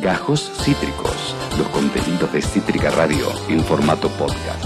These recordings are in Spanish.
Gajos Cítricos, los contenidos de Cítrica Radio en formato podcast.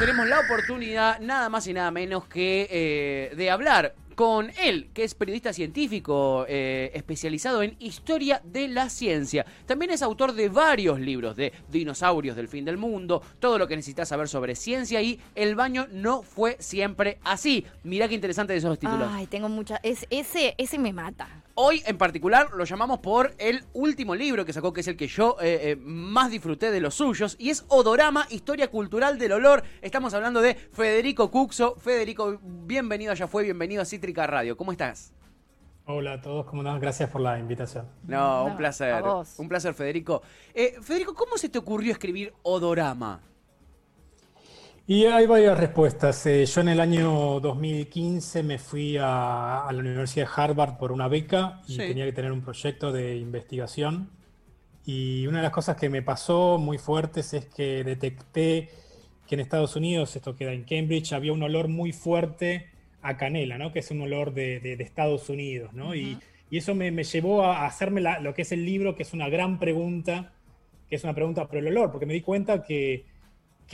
Tenemos la oportunidad, nada más y nada menos que de hablar con él, que es periodista científico especializado en historia de la ciencia. También es autor de varios libros, de Dinosaurios del Fin del Mundo, todo lo que necesitas saber sobre ciencia y El baño no fue siempre así. Mirá qué interesante esos títulos. Ay, tengo muchas... Ese me mata. Hoy en particular lo llamamos por el último libro que sacó, que es el que yo más disfruté de los suyos, y es Odorama, Historia Cultural del Olor. Estamos hablando de Federico Cuxo. Federico, bienvenido a Ya Fue, bienvenido a Cítrica Radio. ¿Cómo estás? Hola a todos, ¿cómo estás? Gracias por la invitación. No, un placer. Un placer, Federico. Federico, ¿cómo se te ocurrió escribir Odorama? Y hay varias respuestas. Yo en el año 2015 me fui a la Universidad de Harvard por una beca y tenía que tener un proyecto de investigación. Y una de las cosas que me pasó muy fuertes es que detecté que en Estados Unidos, esto queda en Cambridge, había un olor muy fuerte a canela, ¿no? Que es un olor de Estados Unidos, ¿no? Uh-huh. Y eso me llevó a hacerme lo que es el libro, que es una gran pregunta, que es una pregunta por el olor, porque me di cuenta que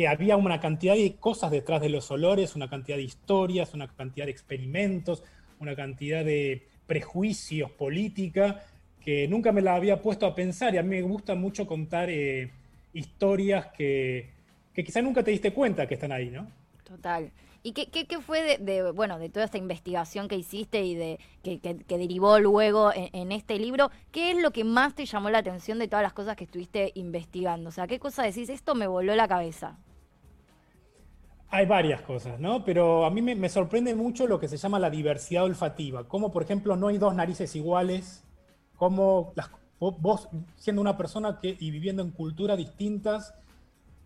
había una cantidad de cosas detrás de los olores, una cantidad de historias, una cantidad de experimentos, una cantidad de prejuicios, política, que nunca me la había puesto a pensar. Y a mí me gusta mucho contar historias que quizá nunca te diste cuenta que están ahí, ¿no? Total. ¿Y qué fue de toda esta investigación que hiciste y que derivó luego en este libro? ¿Qué es lo que más te llamó la atención de todas las cosas que estuviste investigando? O sea, ¿qué cosa decís? Esto me voló la cabeza. Hay varias cosas, ¿no? Pero a mí me sorprende mucho lo que se llama la diversidad olfativa. Como, por ejemplo, no hay dos narices iguales. Como vos, siendo una persona y viviendo en culturas distintas,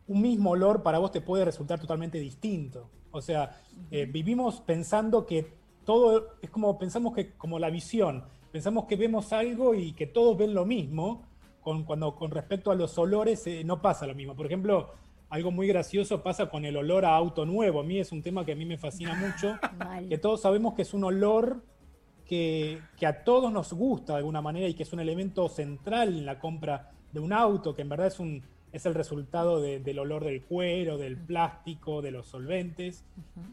un mismo olor para vos te puede resultar totalmente distinto. O sea, vivimos pensando que todo, es como pensamos que, como la visión, pensamos que vemos algo y que todos ven lo mismo, con respecto a los olores no pasa lo mismo. Por ejemplo, algo muy gracioso pasa con el olor a auto nuevo. A mí es un tema que a mí me fascina mucho, que todos sabemos que es un olor que a todos nos gusta de alguna manera y que es un elemento central en la compra de un auto, que en verdad es el resultado del olor del cuero, del plástico, de los solventes,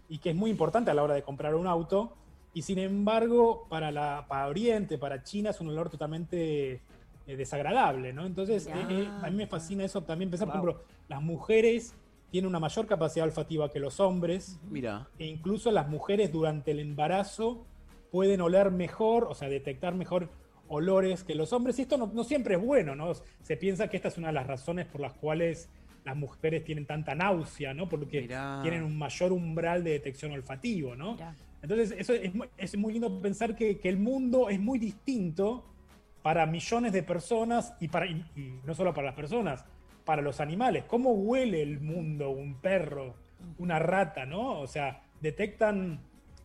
y que es muy importante a la hora de comprar un auto. Y sin embargo, para Oriente, para China, es un olor totalmente desagradable, ¿no? Entonces, a mí me fascina eso también. Pensar, por ejemplo, las mujeres tienen una mayor capacidad olfativa que los hombres. Mira. E incluso las mujeres durante el embarazo pueden oler mejor, o sea, detectar mejor olores que los hombres, y esto no siempre es bueno, ¿no? Se piensa que esta es una de las razones por las cuales las mujeres tienen tanta náusea, ¿no? Porque tienen un mayor umbral de detección olfativo, ¿no? Mirá. Entonces, eso es muy lindo pensar que el mundo es muy distinto para millones de personas y no solo para las personas, para los animales. ¿Cómo huele el mundo un perro, una rata, ¿no? O sea, detectan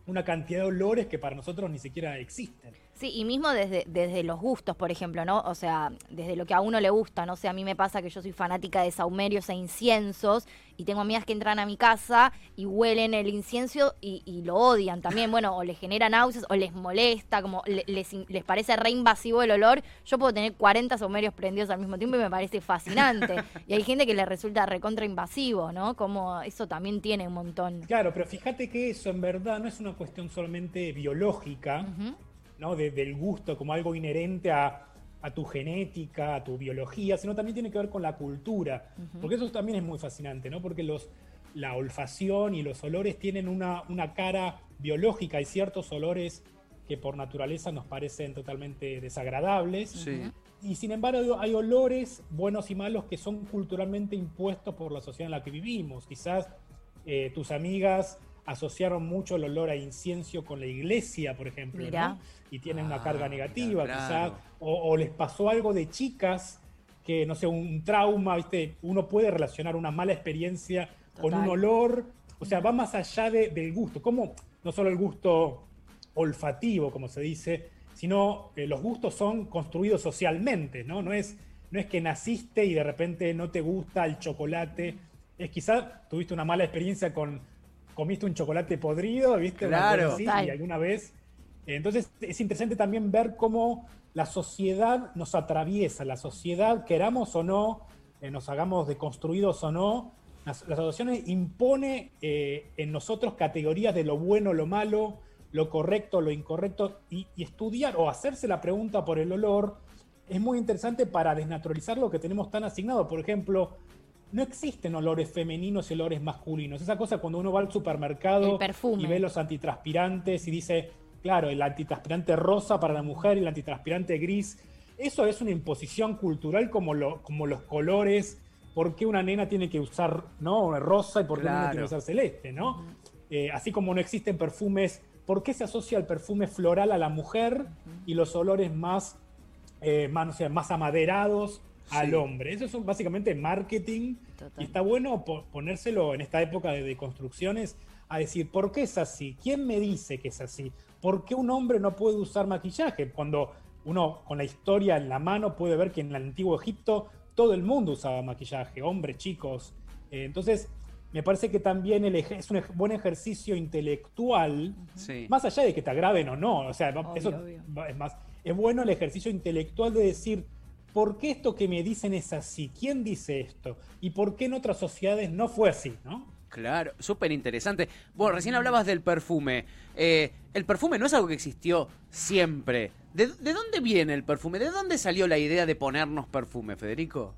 una cantidad de olores que para nosotros ni siquiera existen. Sí, y mismo desde los gustos, por ejemplo, ¿no? O sea, desde lo que a uno le gusta, ¿no? O sea, a mí me pasa que yo soy fanática de saumerios e inciensos y tengo amigas que entran a mi casa y huelen el incienso y lo odian también. Bueno, o les genera náuseas o les molesta, como les parece re invasivo el olor. Yo puedo tener 40 saumerios prendidos al mismo tiempo y me parece fascinante. Y hay gente que le resulta recontra invasivo, ¿no? Como eso también tiene un montón. Claro, pero fíjate que eso en verdad no es una cuestión solamente biológica, ¿no? Del gusto como algo inherente a tu genética, a tu biología, sino también tiene que ver con la cultura, porque eso también es muy fascinante, ¿no? Porque la olfacción y los olores tienen una cara biológica. Hay ciertos olores que por naturaleza nos parecen totalmente desagradables, y sin embargo hay olores buenos y malos que son culturalmente impuestos por la sociedad en la que vivimos. Quizás tus amigas asociaron mucho el olor a incienso con la iglesia, por ejemplo, ¿no? Y tienen una carga negativa, quizás, o les pasó algo de chicas, que no sé, un trauma, ¿viste? Uno puede relacionar una mala experiencia con un olor, o sea, va más allá del gusto, como no solo el gusto olfativo, como se dice, sino que los gustos son construidos socialmente, ¿no? No es que naciste y de repente no te gusta el chocolate, es quizás tuviste una mala experiencia comiste un chocolate podrido, ¿viste? Claro. Y alguna vez Entonces es interesante también ver cómo la sociedad nos atraviesa, la sociedad, queramos o no, nos hagamos deconstruidos o no, las asociaciones impone en nosotros categorías de lo bueno, lo malo, lo correcto, lo incorrecto, y estudiar o hacerse la pregunta por el olor es muy interesante para desnaturalizar lo que tenemos tan asignado. Por ejemplo, no existen olores femeninos y olores masculinos. Esa cosa cuando uno va al supermercado y ve los antitranspirantes y dice, claro, el antitranspirante rosa para la mujer y el antitranspirante gris. Eso es una imposición cultural como los colores. ¿Por qué una nena tiene que usar, ¿no?, rosa y por qué una nena tiene que usar celeste, ¿no? Así como no existen perfumes, ¿por qué se asocia el perfume floral a la mujer y los olores más amaderados al hombre? Eso es básicamente marketing. Total. Y está bueno ponérselo en esta época de deconstrucciones a decir, ¿por qué es así? ¿Quién me dice que es así? ¿Por qué un hombre no puede usar maquillaje? Cuando uno con la historia en la mano puede ver que en el antiguo Egipto todo el mundo usaba maquillaje, hombres, chicos. Entonces, me parece que también es un buen ejercicio intelectual, más allá de que te agraven o no, o sea, obvio. Es más, es bueno el ejercicio intelectual de decir, ¿por qué esto que me dicen es así? ¿Quién dice esto? ¿Y por qué en otras sociedades no fue así, no? Claro, súper interesante. Vos recién hablabas del perfume. El perfume no es algo que existió siempre. ¿De dónde viene el perfume? ¿De dónde salió la idea de ponernos perfume, Federico?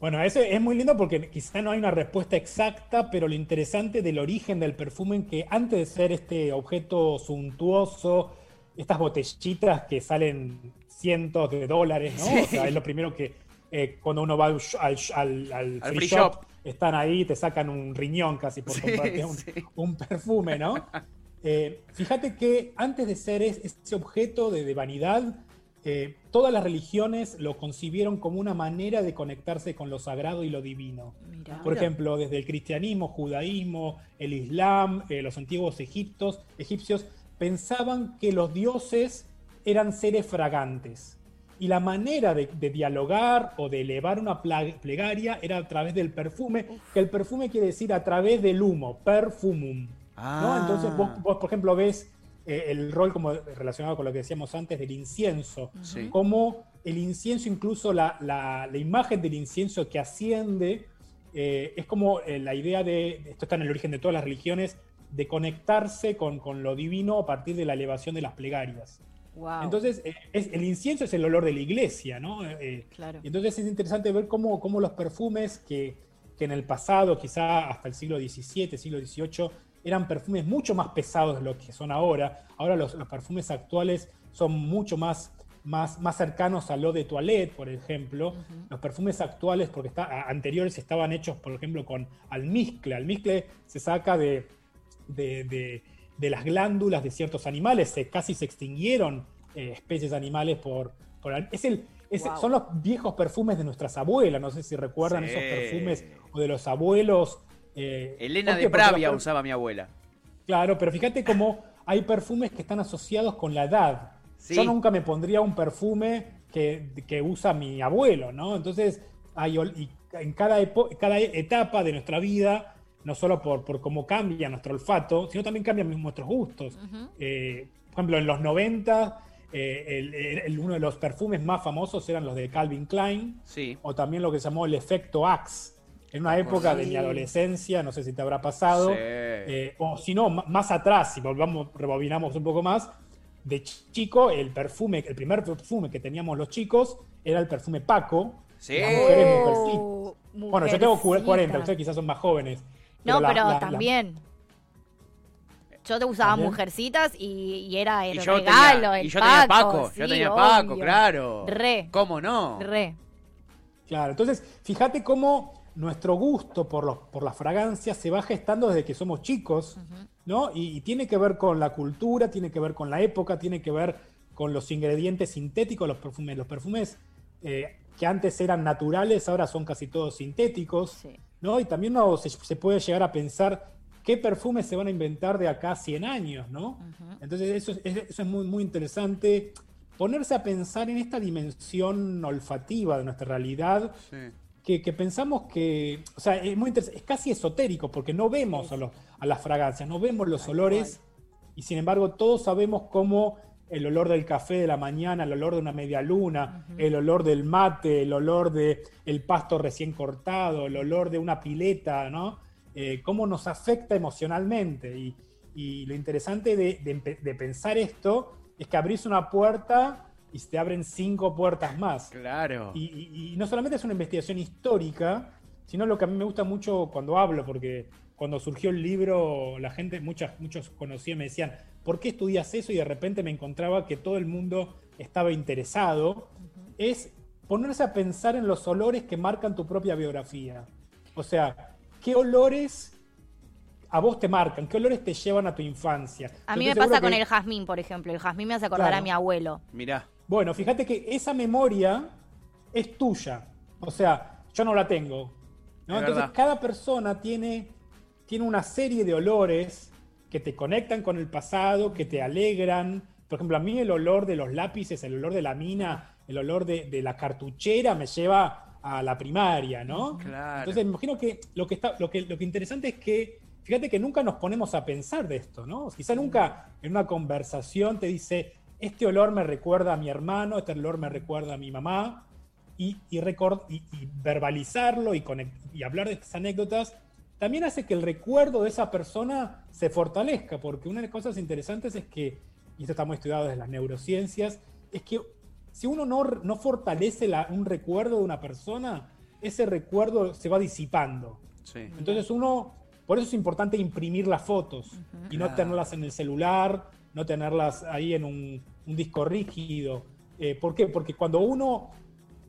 Bueno, eso es muy lindo porque quizá no hay una respuesta exacta, pero lo interesante del origen del perfume es que antes de ser este objeto suntuoso, estas botellitas que salen cientos de dólares, ¿no? Sí. O sea, es lo primero que cuando uno va al free shop, están ahí, te sacan un riñón casi por comprarte un perfume, ¿no? Fíjate que antes de ser ese objeto de vanidad, todas las religiones lo concibieron como una manera de conectarse con lo sagrado y lo divino. Mirá. Por ejemplo, desde el cristianismo, judaísmo, el islam, los antiguos egipcios, pensaban que los dioses eran seres fragantes. Y la manera de dialogar o de elevar una plegaria era a través del perfume, que el perfume quiere decir a través del humo, perfumum. Ah. ¿No? Entonces vos, por ejemplo, ves el rol como relacionado con lo que decíamos antes del incienso, como el incienso, incluso la imagen del incienso que asciende, es como la idea de, esto está en el origen de todas las religiones, de conectarse con lo divino a partir de la elevación de las plegarias. Wow. Entonces, el incienso es el olor de la iglesia, ¿no? Claro. Entonces es interesante ver cómo los perfumes que en el pasado, quizá hasta el siglo XVII, siglo XVIII, eran perfumes mucho más pesados de lo que son ahora. Ahora los perfumes actuales son mucho más cercanos a L'eau de Toilette, por ejemplo. Uh-huh. Los perfumes actuales, porque anteriores estaban hechos, por ejemplo, con almizcle. Almizcle se saca de las glándulas de ciertos animales, casi se extinguieron especies animales por son los viejos perfumes de nuestras abuelas, no sé si recuerdan esos perfumes o de los abuelos. Elena de Pravia usaba mi abuela. Claro, pero fíjate cómo hay perfumes que están asociados con la edad. Sí. Yo nunca me pondría un perfume que usa mi abuelo, ¿no? Entonces, en cada etapa de nuestra vida, no solo por cómo cambia nuestro olfato, sino también cambian nuestros gustos. Uh-huh. Por ejemplo, en los 90, uno de los perfumes más famosos eran los de Calvin Klein, o también lo que se llamó el efecto Axe. En una época de mi adolescencia, no sé si te habrá pasado, o si no, más atrás, si rebobinamos un poco más, de chico, el primer perfume que teníamos los chicos era el perfume Paco. Sí. Las mujeres, mujercita. Bueno, yo tengo 40, ustedes quizás son más jóvenes. No, pero también. Yo te usaba mujercitas y era el regalo, el Paco. Y yo tenía Paco, obvio. Claro. Re. ¿Cómo no? Re. Claro, entonces, fíjate cómo nuestro gusto por las fragancias se va gestando desde que somos chicos, ¿no? Y tiene que ver con la cultura, tiene que ver con la época, tiene que ver con los ingredientes sintéticos, los perfumes. Los perfumes que antes eran naturales, ahora son casi todos sintéticos, ¿no? Y también se puede llegar a pensar qué perfumes se van a inventar de acá a 100 años, ¿no? Uh-huh. Entonces eso es muy, muy interesante, ponerse a pensar en esta dimensión olfativa de nuestra realidad, que pensamos que, o sea, es muy interesante, es casi esotérico, porque no vemos a las fragancias, no vemos los olores, Y sin embargo, todos sabemos cómo el olor del café de la mañana, el olor de una media luna, uh-huh, el olor del mate, el olor del pasto recién cortado, el olor de una pileta, ¿no? Cómo nos afecta emocionalmente. Y lo interesante de pensar esto es que abrís una puerta y se te abren 5 puertas más. Claro. Y no solamente es una investigación histórica, sino lo que a mí me gusta mucho cuando hablo, porque cuando surgió el libro, la gente, muchos conocían, me decían, ¿por qué estudias eso? Y de repente me encontraba que todo el mundo estaba interesado. Uh-huh. Es ponerse a pensar en los olores que marcan tu propia biografía. O sea, ¿qué olores a vos te marcan? ¿Qué olores te llevan a tu infancia? A mí me pasa con el jazmín, por ejemplo. El jazmín me hace acordar, claro, a mi abuelo. Mirá. Bueno, fíjate que esa memoria es tuya. O sea, yo no la tengo, ¿no? Entonces, verdad, cada persona tiene una serie de olores que te conectan con el pasado, que te alegran. Por ejemplo, a mí el olor de los lápices, el olor de la mina, el olor de la cartuchera me lleva a la primaria, ¿no? Claro. Entonces, me imagino que lo que interesante es que, fíjate que nunca nos ponemos a pensar de esto, ¿no? Quizá nunca en una conversación te dice, este olor me recuerda a mi hermano, este olor me recuerda a mi mamá, y verbalizarlo y hablar de estas anécdotas también hace que el recuerdo de esa persona se fortalezca, porque una de las cosas interesantes es que, y esto está muy estudiado desde las neurociencias, es que si uno no fortalece un recuerdo de una persona, ese recuerdo se va disipando. Sí. Entonces por eso es importante imprimir las fotos, uh-huh, y no tenerlas en el celular, no tenerlas ahí en un disco rígido. ¿Por qué? Porque cuando uno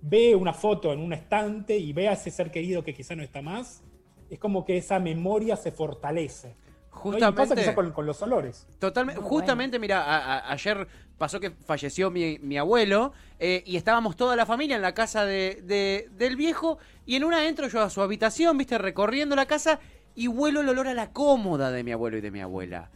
ve una foto en un estante y ve a ese ser querido que quizá no está más, es como que esa memoria se fortalece. Justamente, ¿no? Y pasa quizá con los olores. Totalmente. Justamente, mira, ayer pasó que falleció mi abuelo, y estábamos toda la familia en la casa del viejo, y en una entro yo a su habitación, viste, recorriendo la casa, y huelo el olor a la cómoda de mi abuelo y de mi abuela.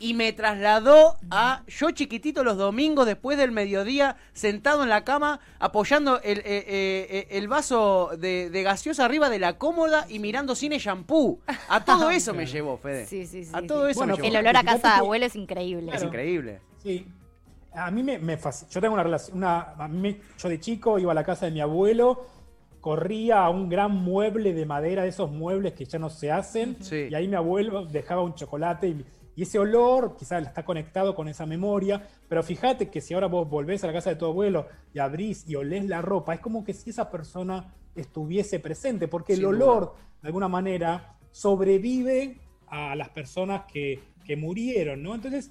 Y me trasladó a yo chiquitito los domingos después del mediodía, sentado en la cama, apoyando el vaso de gaseosa arriba de la cómoda y mirando Cine Shampoo. A todo eso me llevó, Fede. Sí, sí, sí. A todo eso me llevó. El olor a casa de abuelo es increíble. Claro. Es increíble. Sí. A mí me fascina. Yo tengo una relación. Yo de chico iba a la casa de mi abuelo, corría a un gran mueble de madera, de esos muebles que ya no se hacen, sí, y ahí mi abuelo dejaba un chocolate y ese olor quizás está conectado con esa memoria, pero fíjate que si ahora vos volvés a la casa de tu abuelo y abrís y olés la ropa, es como que si esa persona estuviese presente, porque el olor, de alguna manera, sobrevive a las personas que murieron, ¿no? Entonces,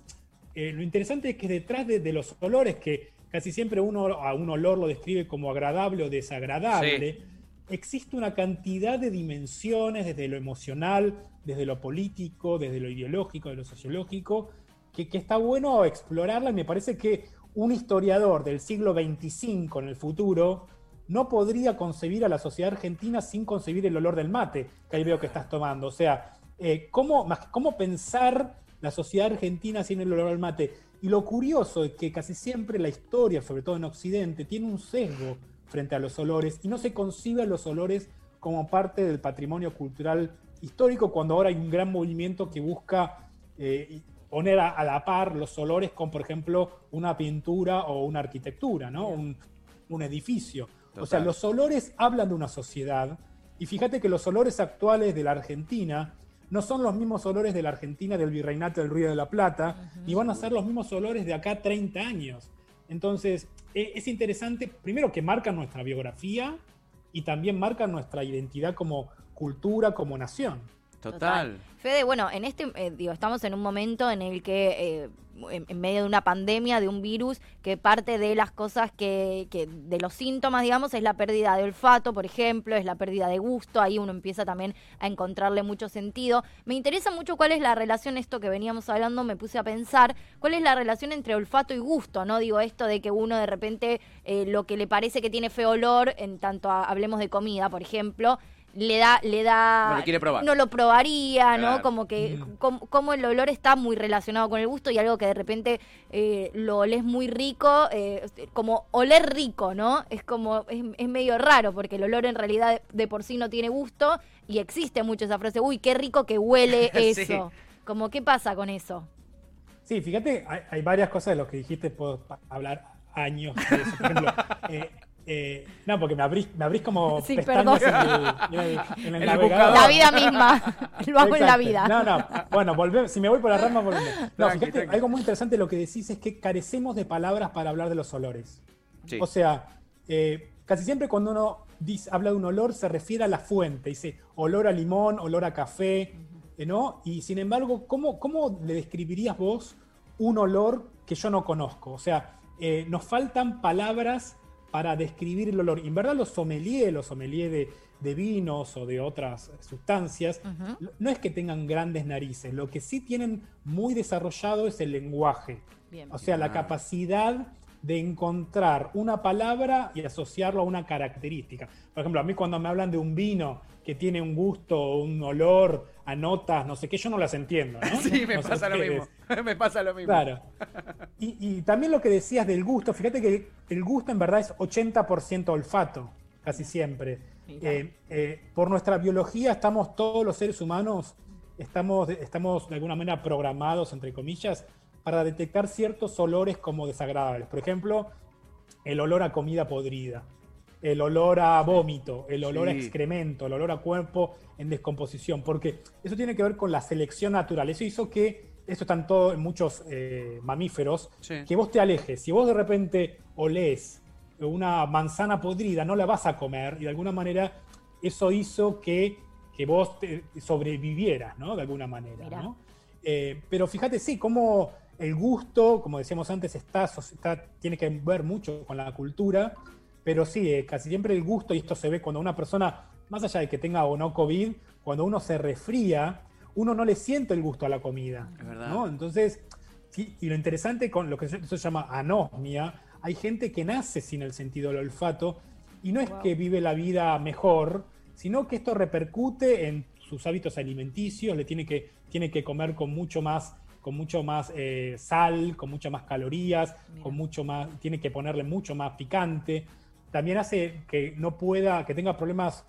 lo interesante es que detrás de los olores que casi siempre uno a un olor lo describe como agradable o desagradable. Sí. Existe una cantidad de dimensiones, desde lo emocional, desde lo político, desde lo ideológico, de lo sociológico, que está bueno explorarla, y me parece que un historiador del siglo XXV en el futuro no podría concebir a la sociedad argentina sin concebir el olor del mate, que ahí veo que estás tomando. O sea, ¿cómo pensar la sociedad argentina sin el olor al mate? Y lo curioso es que casi siempre la historia, sobre todo en Occidente, tiene un sesgo frente a los olores y no se concibe a los olores como parte del patrimonio cultural histórico, cuando ahora hay un gran movimiento que busca poner a la par los olores con, por ejemplo, una pintura o una arquitectura, ¿no? Un edificio. Total. O sea, los olores hablan de una sociedad, y fíjate que los olores actuales de la Argentina no son los mismos olores de la Argentina, del Virreinato del Río de la Plata, uh-huh, ni van a ser los mismos olores de acá 30 años. Entonces, es interesante, primero, que marcan nuestra biografía y también marcan nuestra identidad como cultura, como nación. Total. Fede, bueno, en estamos en un momento en el que, en medio de una pandemia, de un virus, que parte de las cosas que de los síntomas, digamos, es la pérdida de olfato, por ejemplo, es la pérdida de gusto, ahí uno empieza también a encontrarle mucho sentido. Me interesa mucho cuál es la relación, esto que veníamos hablando, me puse a pensar, cuál es la relación entre olfato y gusto, ¿no? Digo, esto de que uno de repente, lo que le parece que tiene feo olor, en tanto hablemos de comida, por ejemplo, no lo quiere probar. No lo probaría, claro, ¿no? Como que como el olor está muy relacionado con el gusto, y algo que de repente lo olés muy rico, como oler rico, ¿no? Es como es medio raro, porque el olor en realidad de por sí no tiene gusto, y existe mucho esa frase, uy, qué rico que huele eso. Sí. Como, ¿qué pasa con eso? Sí, fíjate, hay varias cosas de las que dijiste, puedo hablar años de eso. Por ejemplo, no, porque me abrís como sí, pestañas en el navegador. La vida misma, lo hago en la vida. No, bueno, si me voy por la rama, volvemos. No, fíjate, tranqui. Algo muy interesante lo que decís es que carecemos de palabras para hablar de los olores. Sí. O sea, casi siempre cuando uno habla de un olor se refiere a la fuente, dice olor a limón, olor a café, ¿no? Y sin embargo, ¿cómo le describirías vos un olor que yo no conozco? O sea, nos faltan palabras para describir el olor. Y en verdad los sommeliers de vinos o de otras sustancias, no es que tengan grandes narices, lo que sí tienen muy desarrollado es el lenguaje. Bien, o sea, la capacidad de encontrar una palabra y asociarlo a una característica. Por ejemplo, a mí cuando me hablan de un vino que tiene un gusto, un olor, a notas, no sé qué, yo no las entiendo, ¿no? Sí, me pasa lo mismo. Me pasa lo mismo. Claro. Y también lo que decías del gusto, fíjate que el gusto en verdad es 80% olfato, casi siempre. Por nuestra biología estamos todos los seres humanos, estamos de alguna manera programados, entre comillas, para detectar ciertos olores como desagradables. Por ejemplo, el olor a comida podrida, el olor a vómito, el olor a excremento, el olor a cuerpo en descomposición, porque eso tiene que ver con la selección natural. Eso hizo que, esto está en muchos mamíferos, que vos te alejes. Si vos de repente olés una manzana podrida, no la vas a comer, y de alguna manera eso hizo que vos te sobrevivieras, ¿no? De alguna manera, ¿no? Pero fíjate, sí, cómo el gusto, como decíamos antes, tiene que ver mucho con la cultura, pero sí, casi siempre el gusto, y esto se ve cuando una persona, más allá de que tenga o no COVID, cuando uno se resfría, uno no le siente el gusto a la comida, ¿no? Entonces, sí, y lo interesante con lo que se llama anosmia, hay gente que nace sin el sentido del olfato, y no es que vive la vida mejor, sino que esto repercute en sus hábitos alimenticios, le tiene que comer con mucho más sal, con muchas más calorías, con mucho más, tiene que ponerle mucho más picante. También hace que no pueda, que tenga problemas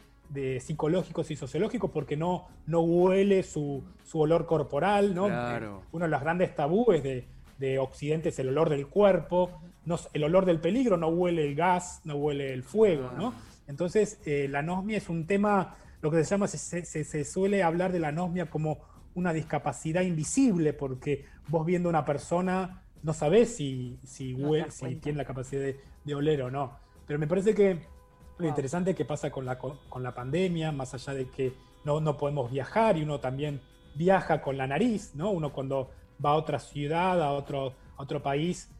psicológicos y sociológicos porque no huele su olor corporal, ¿no? Claro. Uno de los grandes tabúes de Occidente es el olor del cuerpo, el olor del peligro, no huele el gas, no huele el fuego, ¿no? Entonces, la anosmia es un tema, lo que se llama, se suele hablar de la anosmia como una discapacidad invisible, porque vos viendo a una persona no sabés si tiene la capacidad de oler o no. Pero me parece que lo interesante que pasa con la pandemia, más allá de que no podemos viajar y uno también viaja con la nariz, ¿no? Uno cuando va a otra ciudad, a otro país,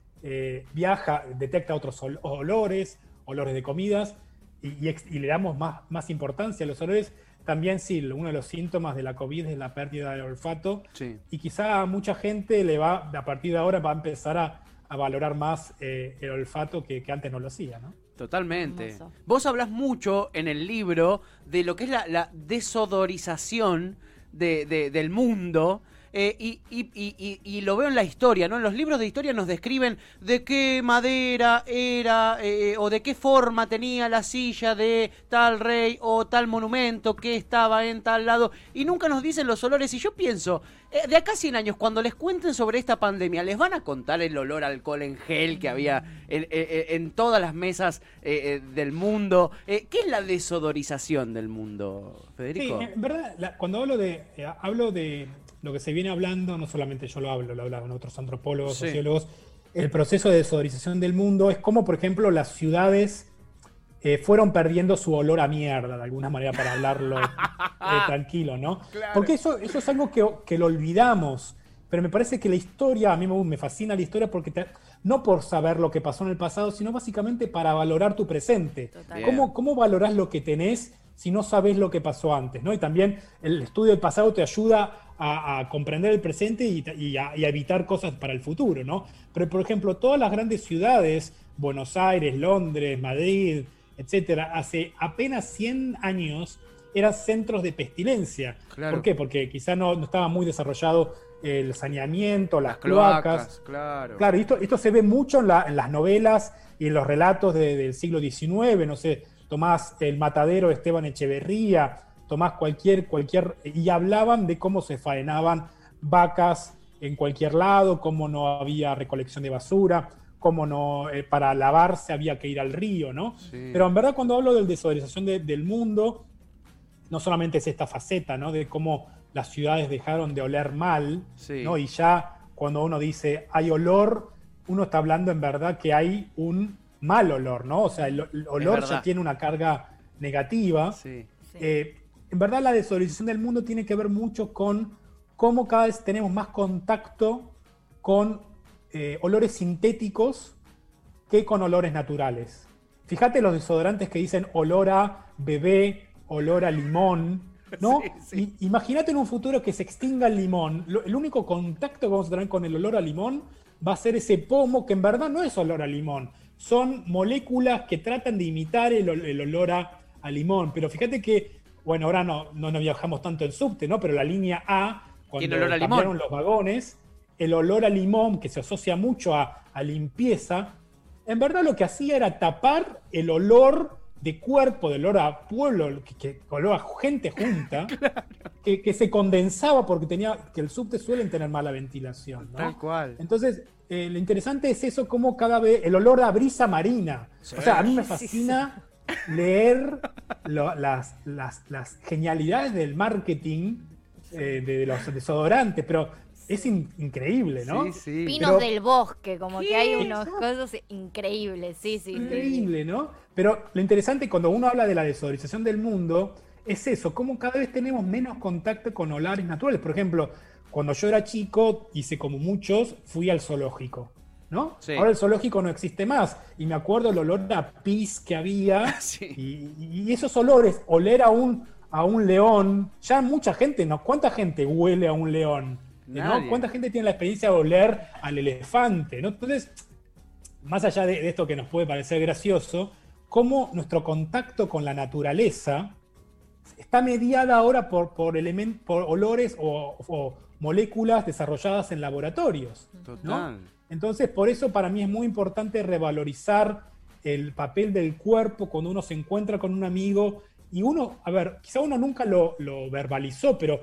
viaja, detecta otros olores de comidas y le damos más importancia a los olores. También sí, uno de los síntomas de la COVID es la pérdida del olfato. Sí. Y quizá a mucha gente a partir de ahora va a empezar a valorar más el olfato que antes no lo hacía, ¿no? Totalmente. Hermoso. Vos hablás mucho en el libro de lo que es la desodorización del mundo. Y lo veo en la historia, ¿no? En los libros de historia nos describen de qué madera era o de qué forma tenía la silla de tal rey o tal monumento que estaba en tal lado, y nunca nos dicen los olores. Y yo pienso, de acá a 100 años, cuando les cuenten sobre esta pandemia, ¿les van a contar el olor a alcohol en gel que había en todas las mesas del mundo? ¿Qué es la desodorización del mundo, Federico? Sí, en verdad, cuando hablo de lo que se viene hablando, no solamente yo lo hablan otros antropólogos, sociólogos, el proceso de desodorización del mundo es como, por ejemplo, las ciudades fueron perdiendo su olor a mierda, de alguna manera, para hablarlo tranquilo, ¿no? Claro. Porque eso es algo que lo olvidamos, pero me parece que la historia, a mí me fascina la historia, porque no por saber lo que pasó en el pasado, sino básicamente para valorar tu presente. ¿Cómo valorás lo que tenés si no sabés lo que pasó antes, ¿no? Y también el estudio del pasado te ayuda a comprender el presente y a evitar cosas para el futuro, ¿no? Pero, por ejemplo, todas las grandes ciudades, Buenos Aires, Londres, Madrid, etcétera, hace apenas 100 años eran centros de pestilencia. Claro. ¿Por qué? Porque quizá no estaba muy desarrollado el saneamiento, las cloacas. Claro. Claro, y esto se ve mucho en las novelas y en los relatos del siglo XIX, no sé, Tomás el Matadero, Esteban Echeverría, Tomás y hablaban de cómo se faenaban vacas, en cualquier lado, cómo no había recolección de basura, cómo no, para lavarse había que ir al río, ¿no? Sí. Pero en verdad cuando hablo de desorganización del mundo, no solamente es esta faceta, ¿no? De cómo las ciudades dejaron de oler mal, sí, ¿no? Y ya cuando uno dice hay olor, uno está hablando en verdad que hay un mal olor, ¿no? O sea, el olor ya tiene una carga negativa. Sí. Sí. En verdad la desorganización del mundo tiene que ver mucho con cómo cada vez tenemos más contacto con olores sintéticos que con olores naturales. Fíjate los desodorantes que dicen olor a bebé, olor a limón, ¿no? Sí, sí. Imagínate en un futuro que se extinga el limón. El único contacto que vamos a tener con el olor a limón va a ser ese pomo que en verdad no es olor a limón. Son moléculas que tratan de imitar el olor a limón. Pero fíjate que, bueno, ahora no viajamos tanto en subte, ¿no? Pero la línea A, cuando cambiaron los vagones, el olor a limón, que se asocia mucho a limpieza, en verdad lo que hacía era tapar el olor de cuerpo, del olor a pueblo, que olor a gente junta, claro, que se condensaba porque que el subte suelen tener mala ventilación, ¿no? Tal cual. Entonces, lo interesante es eso, como cada vez el olor a brisa marina. Sí. O sea, a mí me fascina leer las genialidades del marketing de los desodorantes, pero es increíble, ¿no? Sí, sí. Pinos del bosque, como ¿qué? Que hay unos cosas increíbles, sí, sí. Increíble, ¿no? Pero lo interesante cuando uno habla de la desodorización del mundo es eso, cómo cada vez tenemos menos contacto con olores naturales. Por ejemplo, cuando yo era chico, hice como muchos, fui al zoológico, ¿no? Sí. Ahora el zoológico no existe más. Y me acuerdo el olor a pis que había. Sí. Y esos olores, oler a un león, ya mucha gente, ¿no? ¿Cuánta gente huele a un león? ¿No? ¿Cuánta gente tiene la experiencia de oler al elefante? ¿No? Entonces, más allá de esto que nos puede parecer gracioso, cómo nuestro contacto con la naturaleza está mediada ahora por olores o moléculas desarrolladas en laboratorios, ¿no? Total. Entonces, por eso para mí es muy importante revalorizar el papel del cuerpo cuando uno se encuentra con un amigo. Y uno, a ver, quizá uno nunca lo verbalizó, pero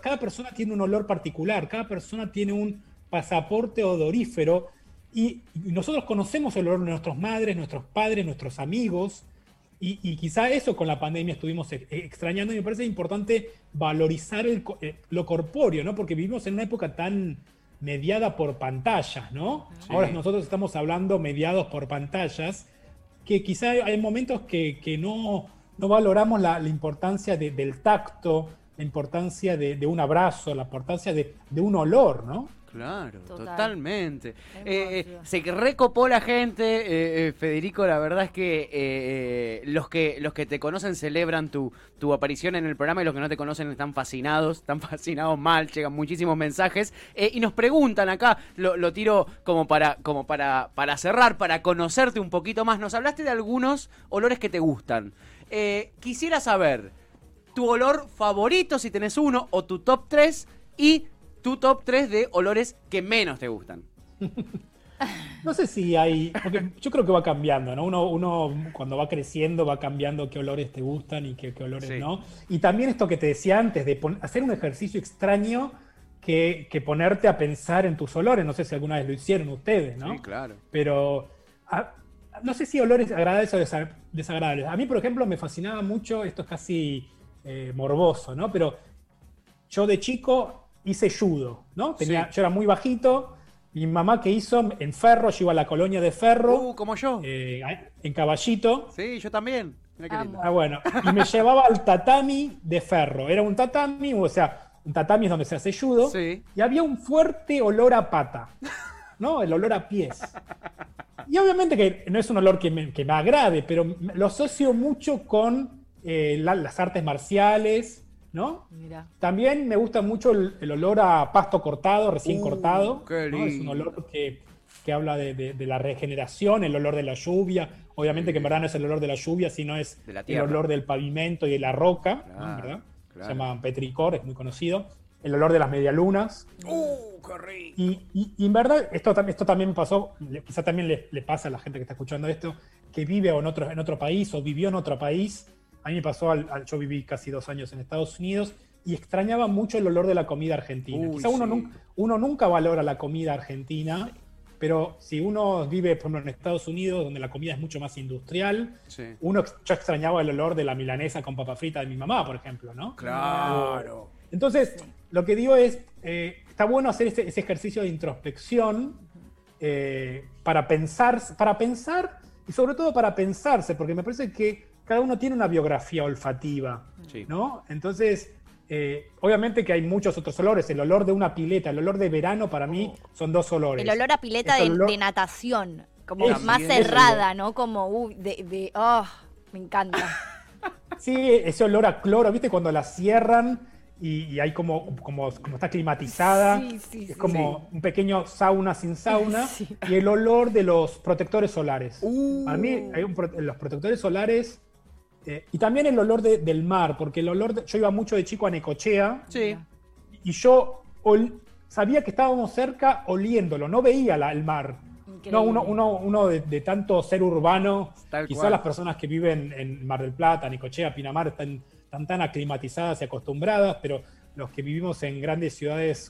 cada persona tiene un olor particular, cada persona tiene un pasaporte odorífero. Y nosotros conocemos el olor de nuestras madres, nuestros padres, nuestros amigos. Y quizá eso con la pandemia estuvimos extrañando. Y me parece importante valorizar lo corpóreo, ¿no? Porque vivimos en una época tan mediada por pantallas, ¿no? Sí. Ahora nosotros estamos hablando mediados por pantallas, que quizá hay momentos que no valoramos la importancia del tacto, la importancia de un abrazo, la importancia de un olor, ¿no? Claro, totalmente. Se recopó la gente, Federico, la verdad es que los que te conocen celebran tu aparición en el programa y los que no te conocen están fascinados mal, llegan muchísimos mensajes y nos preguntan acá, lo tiro como para cerrar, para conocerte un poquito más. Nos hablaste de algunos olores que te gustan. Quisiera saber tu olor favorito, si tenés uno, o tu top 3 y tu top 3 de olores que menos te gustan. No sé si hay... Porque yo creo que va cambiando, ¿no? Uno cuando va creciendo va cambiando qué olores te gustan y qué olores sí, no. Y también esto que te decía antes, de hacer un ejercicio extraño que ponerte a pensar en tus olores. No sé si alguna vez lo hicieron ustedes, ¿no? Sí, claro. Pero no sé si olores agradables o desagradables. A mí, por ejemplo, me fascinaba mucho, esto es casi morboso, ¿no? Pero yo de chico hice judo, ¿no? Sí. Yo era muy bajito. Mi mamá que hizo en Ferro, yo iba a la colonia de Ferro. Como yo. En Caballito. Sí, yo también. Mirá qué lindo. Ah, bueno. Y me llevaba al tatami de Ferro. Era un tatami, o sea, un tatami es donde se hace judo. Sí. Y había un fuerte olor a pata, ¿no? El olor a pies. Y obviamente que no es un olor que me agrade, pero lo asocio mucho con las artes marciales, ¿no? Mirá. También me gusta mucho el olor a pasto cortado, recién cortado, ¿no? Es un olor que habla de la regeneración, el olor de la lluvia. Obviamente que en verdad no es el olor de la lluvia, sino es el olor del pavimento y de la roca, claro, ¿no? ¿Verdad? Claro. Se llama petricor, es muy conocido. El olor de las medialunas. ¡Qué rico! Y en verdad, esto también pasó, quizá también le pasa a la gente que está escuchando esto, que vive en otro país o vivió en otro país. A mí me pasó, yo viví casi 2 años en Estados Unidos y extrañaba mucho el olor de la comida argentina. Uy, quizá uno nunca valora la comida argentina, pero si uno vive, por ejemplo, en Estados Unidos, donde la comida es mucho más industrial, sí, yo extrañaba el olor de la milanesa con papa frita de mi mamá, por ejemplo, ¿no? Claro. Entonces, lo que digo es, está bueno hacer ese ejercicio de introspección para pensar y sobre todo para pensarse, porque me parece que cada uno tiene una biografía olfativa, sí, ¿no? Entonces, obviamente que hay muchos otros olores. El olor de una pileta, el olor de verano, para mí son dos olores. El olor a pileta de natación, como más cerrada, ¿no? Como, me encanta. Sí, ese olor a cloro, ¿viste? Cuando la cierran y hay como está climatizada. Sí, sí, es como un pequeño sauna sin sauna. Sí. Y el olor de los protectores solares. Para mí, los protectores solares... y también el olor del mar, porque el olor... yo iba mucho de chico a Necochea, sí, y yo sabía que estábamos cerca oliéndolo, no veía el mar. Increíble. No, uno de tanto ser urbano, quizás las personas que viven en Mar del Plata, Necochea, Pinamar, están tan aclimatizadas y acostumbradas, pero los que vivimos en grandes ciudades,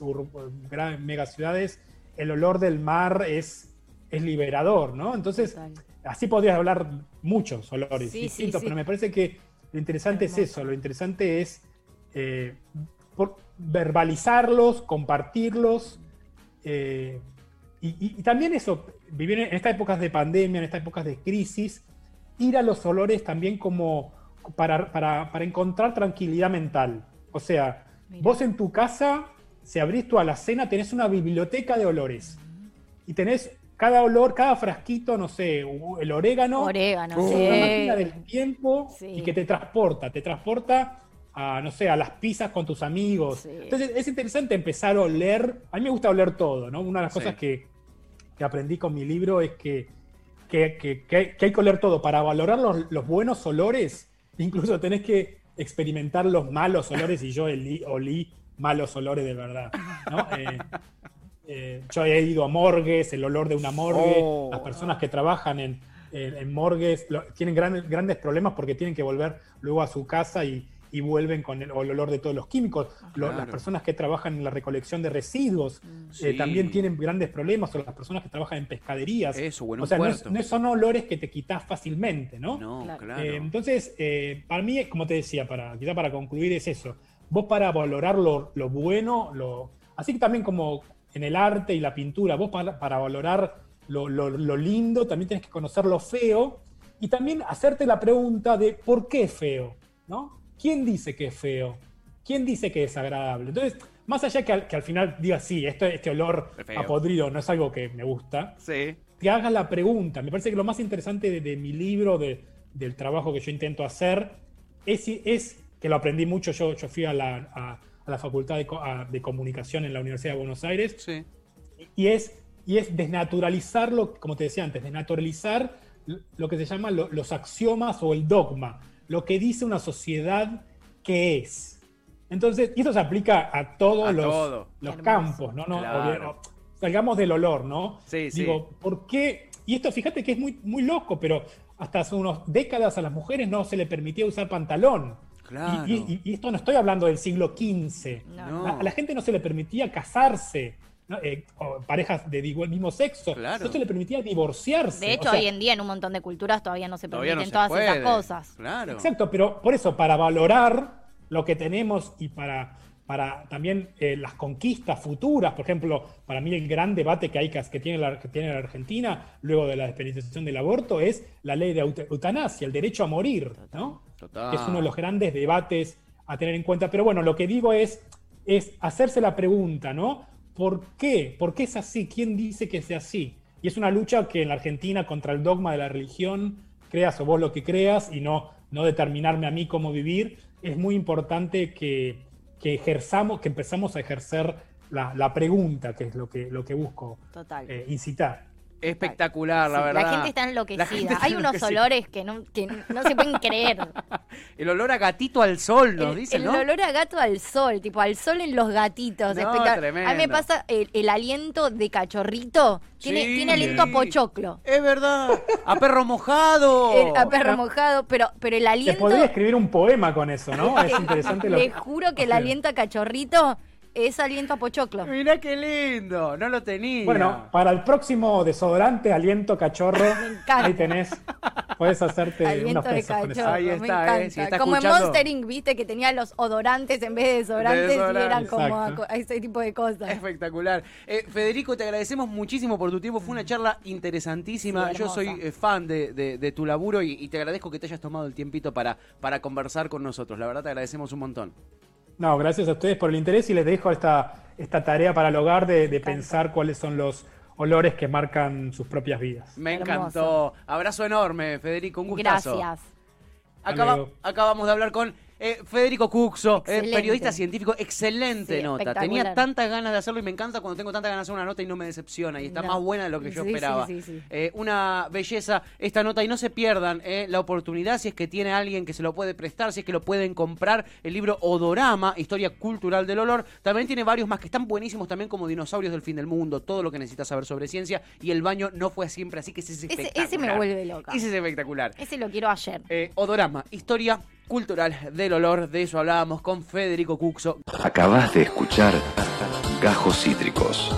megaciudades, el olor del mar es liberador, ¿no? Entonces... Total. Así podrías hablar muchos olores, sí, distintos, sí, sí, pero me parece que lo interesante es eso, lo interesante es verbalizarlos, compartirlos, y también eso, vivir en estas épocas de pandemia, en estas épocas de crisis, ir a los olores también como para encontrar tranquilidad mental. O sea, vos en tu casa, si abrís tu alacena, tenés una biblioteca de olores, y tenés... cada olor, cada frasquito, no sé, el orégano. Orégano, sí. Una máquina del tiempo, sí, y que te transporta a, no sé, a las pizzas con tus amigos. Sí. Entonces es interesante empezar a oler. A mí me gusta oler todo, ¿no? Una de las, sí, cosas que aprendí con mi libro es que hay que oler todo. Para valorar los buenos olores, incluso tenés que experimentar los malos olores, y yo olí malos olores de verdad, ¿no? Yo he ido a morgues, el olor de una morgue, las personas que trabajan en morgues tienen grandes problemas porque tienen que volver luego a su casa y vuelven con el olor de todos los químicos. Claro. Las personas que trabajan en la recolección de residuos, sí, también tienen grandes problemas, o las personas que trabajan en pescaderías. Eso, bueno, o sea, no son olores que te quitas fácilmente, ¿no? No, claro. Entonces, para mí, como te decía, quizá para concluir es eso. Vos para valorar lo bueno, así que también como... en el arte y la pintura, vos para valorar lo lindo también tenés que conocer lo feo, y también hacerte la pregunta de ¿por qué es feo? ¿No? ¿Quién dice que es feo? ¿Quién dice que es agradable? Entonces, más allá que al final digas, sí, este olor a podrido no es algo que me gusta, sí, te hagas la pregunta. Me parece que lo más interesante de mi libro, del trabajo que yo intento hacer, es que lo aprendí mucho. Yo fui a la Facultad de Comunicación en la Universidad de Buenos Aires, sí, y es desnaturalizarlo, como te decía antes, desnaturalizar lo que se llama los axiomas o el dogma, lo que dice una sociedad que es. Entonces, y eso se aplica a todos los campos, ¿no? Claro. Salgamos del olor, ¿no? Sí, digo, sí, ¿por qué? Y esto, fíjate que es muy, muy loco, pero hasta hace unas décadas a las mujeres no se les permitía usar pantalón. Claro. Y esto no estoy hablando del siglo XV. No. A la gente no se le permitía casarse, ¿no? Parejas de igual mismo sexo. Claro. No se le permitía divorciarse. De hecho, hoy en día en un montón de culturas todavía no se permiten todas esas cosas. Claro. Exacto, pero por eso, para valorar lo que tenemos y para también las conquistas futuras, por ejemplo, para mí el gran debate que tiene la Argentina luego de la despenalización del aborto es la ley de eutanasia, el derecho a morir, ¿no? Total. Es uno de los grandes debates a tener en cuenta. Pero bueno, lo que digo es hacerse la pregunta, ¿no? ¿Por qué? ¿Por qué es así? ¿Quién dice que sea así? Y es una lucha que en la Argentina contra el dogma de la religión, creas o vos lo que creas, y no determinarme a mí cómo vivir, es muy importante que empezamos a ejercer la pregunta, que es lo que busco incitar. Espectacular, sí, la verdad. La gente está enloquecida. Hay unos olores que no se pueden creer. El olor a gatito al sol, nos dicen, ¿no? El olor a gato al sol, tipo al sol en los gatitos. No, tremendo. A mí me pasa el aliento de cachorrito. Tiene aliento a pochoclo. Es verdad. A perro mojado. Pero el aliento... Se podría escribir un poema con eso, ¿no? Es interesante. Les juro que el aliento a cachorrito... Es aliento a pochoclo. Mirá qué lindo, no lo tenía. Bueno, para el próximo desodorante, aliento cachorro, ahí tenés. Puedes hacerte aliento unos de cachorro. Ahí está, si está como escuchando... en Monster Inc, viste que tenía los odorantes en vez de desodorantes, y eran como a ese tipo de cosas. Espectacular. Federico, te agradecemos muchísimo por tu tiempo. Fue una charla interesantísima. Sí, yo soy fan de tu laburo y te agradezco que te hayas tomado el tiempito para conversar con nosotros. La verdad, te agradecemos un montón. No, gracias a ustedes por el interés y les dejo esta tarea para el hogar de pensar cuáles son los olores que marcan sus propias vidas. Me encantó. Abrazo enorme, Federico. Un gustazo. Gracias. Acabamos de hablar con Federico Cuxo, periodista científico. Excelente nota. Tenía tantas ganas de hacerlo y me encanta cuando tengo tantas ganas de hacer una nota y no me decepciona. Y está más buena de lo que yo esperaba. Sí. Una belleza esta nota. Y no se pierdan la oportunidad, si es que tiene alguien que se lo puede prestar, si es que lo pueden comprar. El libro Odorama, Historia Cultural del Olor. También tiene varios más que están buenísimos también, como Dinosaurios del Fin del Mundo, todo lo que necesitas saber sobre ciencia. Y El Baño no fue siempre así, que ese es espectacular. Ese me vuelve loca. Ese es espectacular. Ese lo quiero ayer. Odorama, Historia Cultural del Olor, de eso hablábamos con Federico Cuxo. Acabás de escuchar Gajos Cítricos.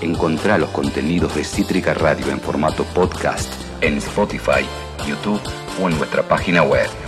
Encontrá los contenidos de Cítrica Radio en formato podcast en Spotify, YouTube o en nuestra página web.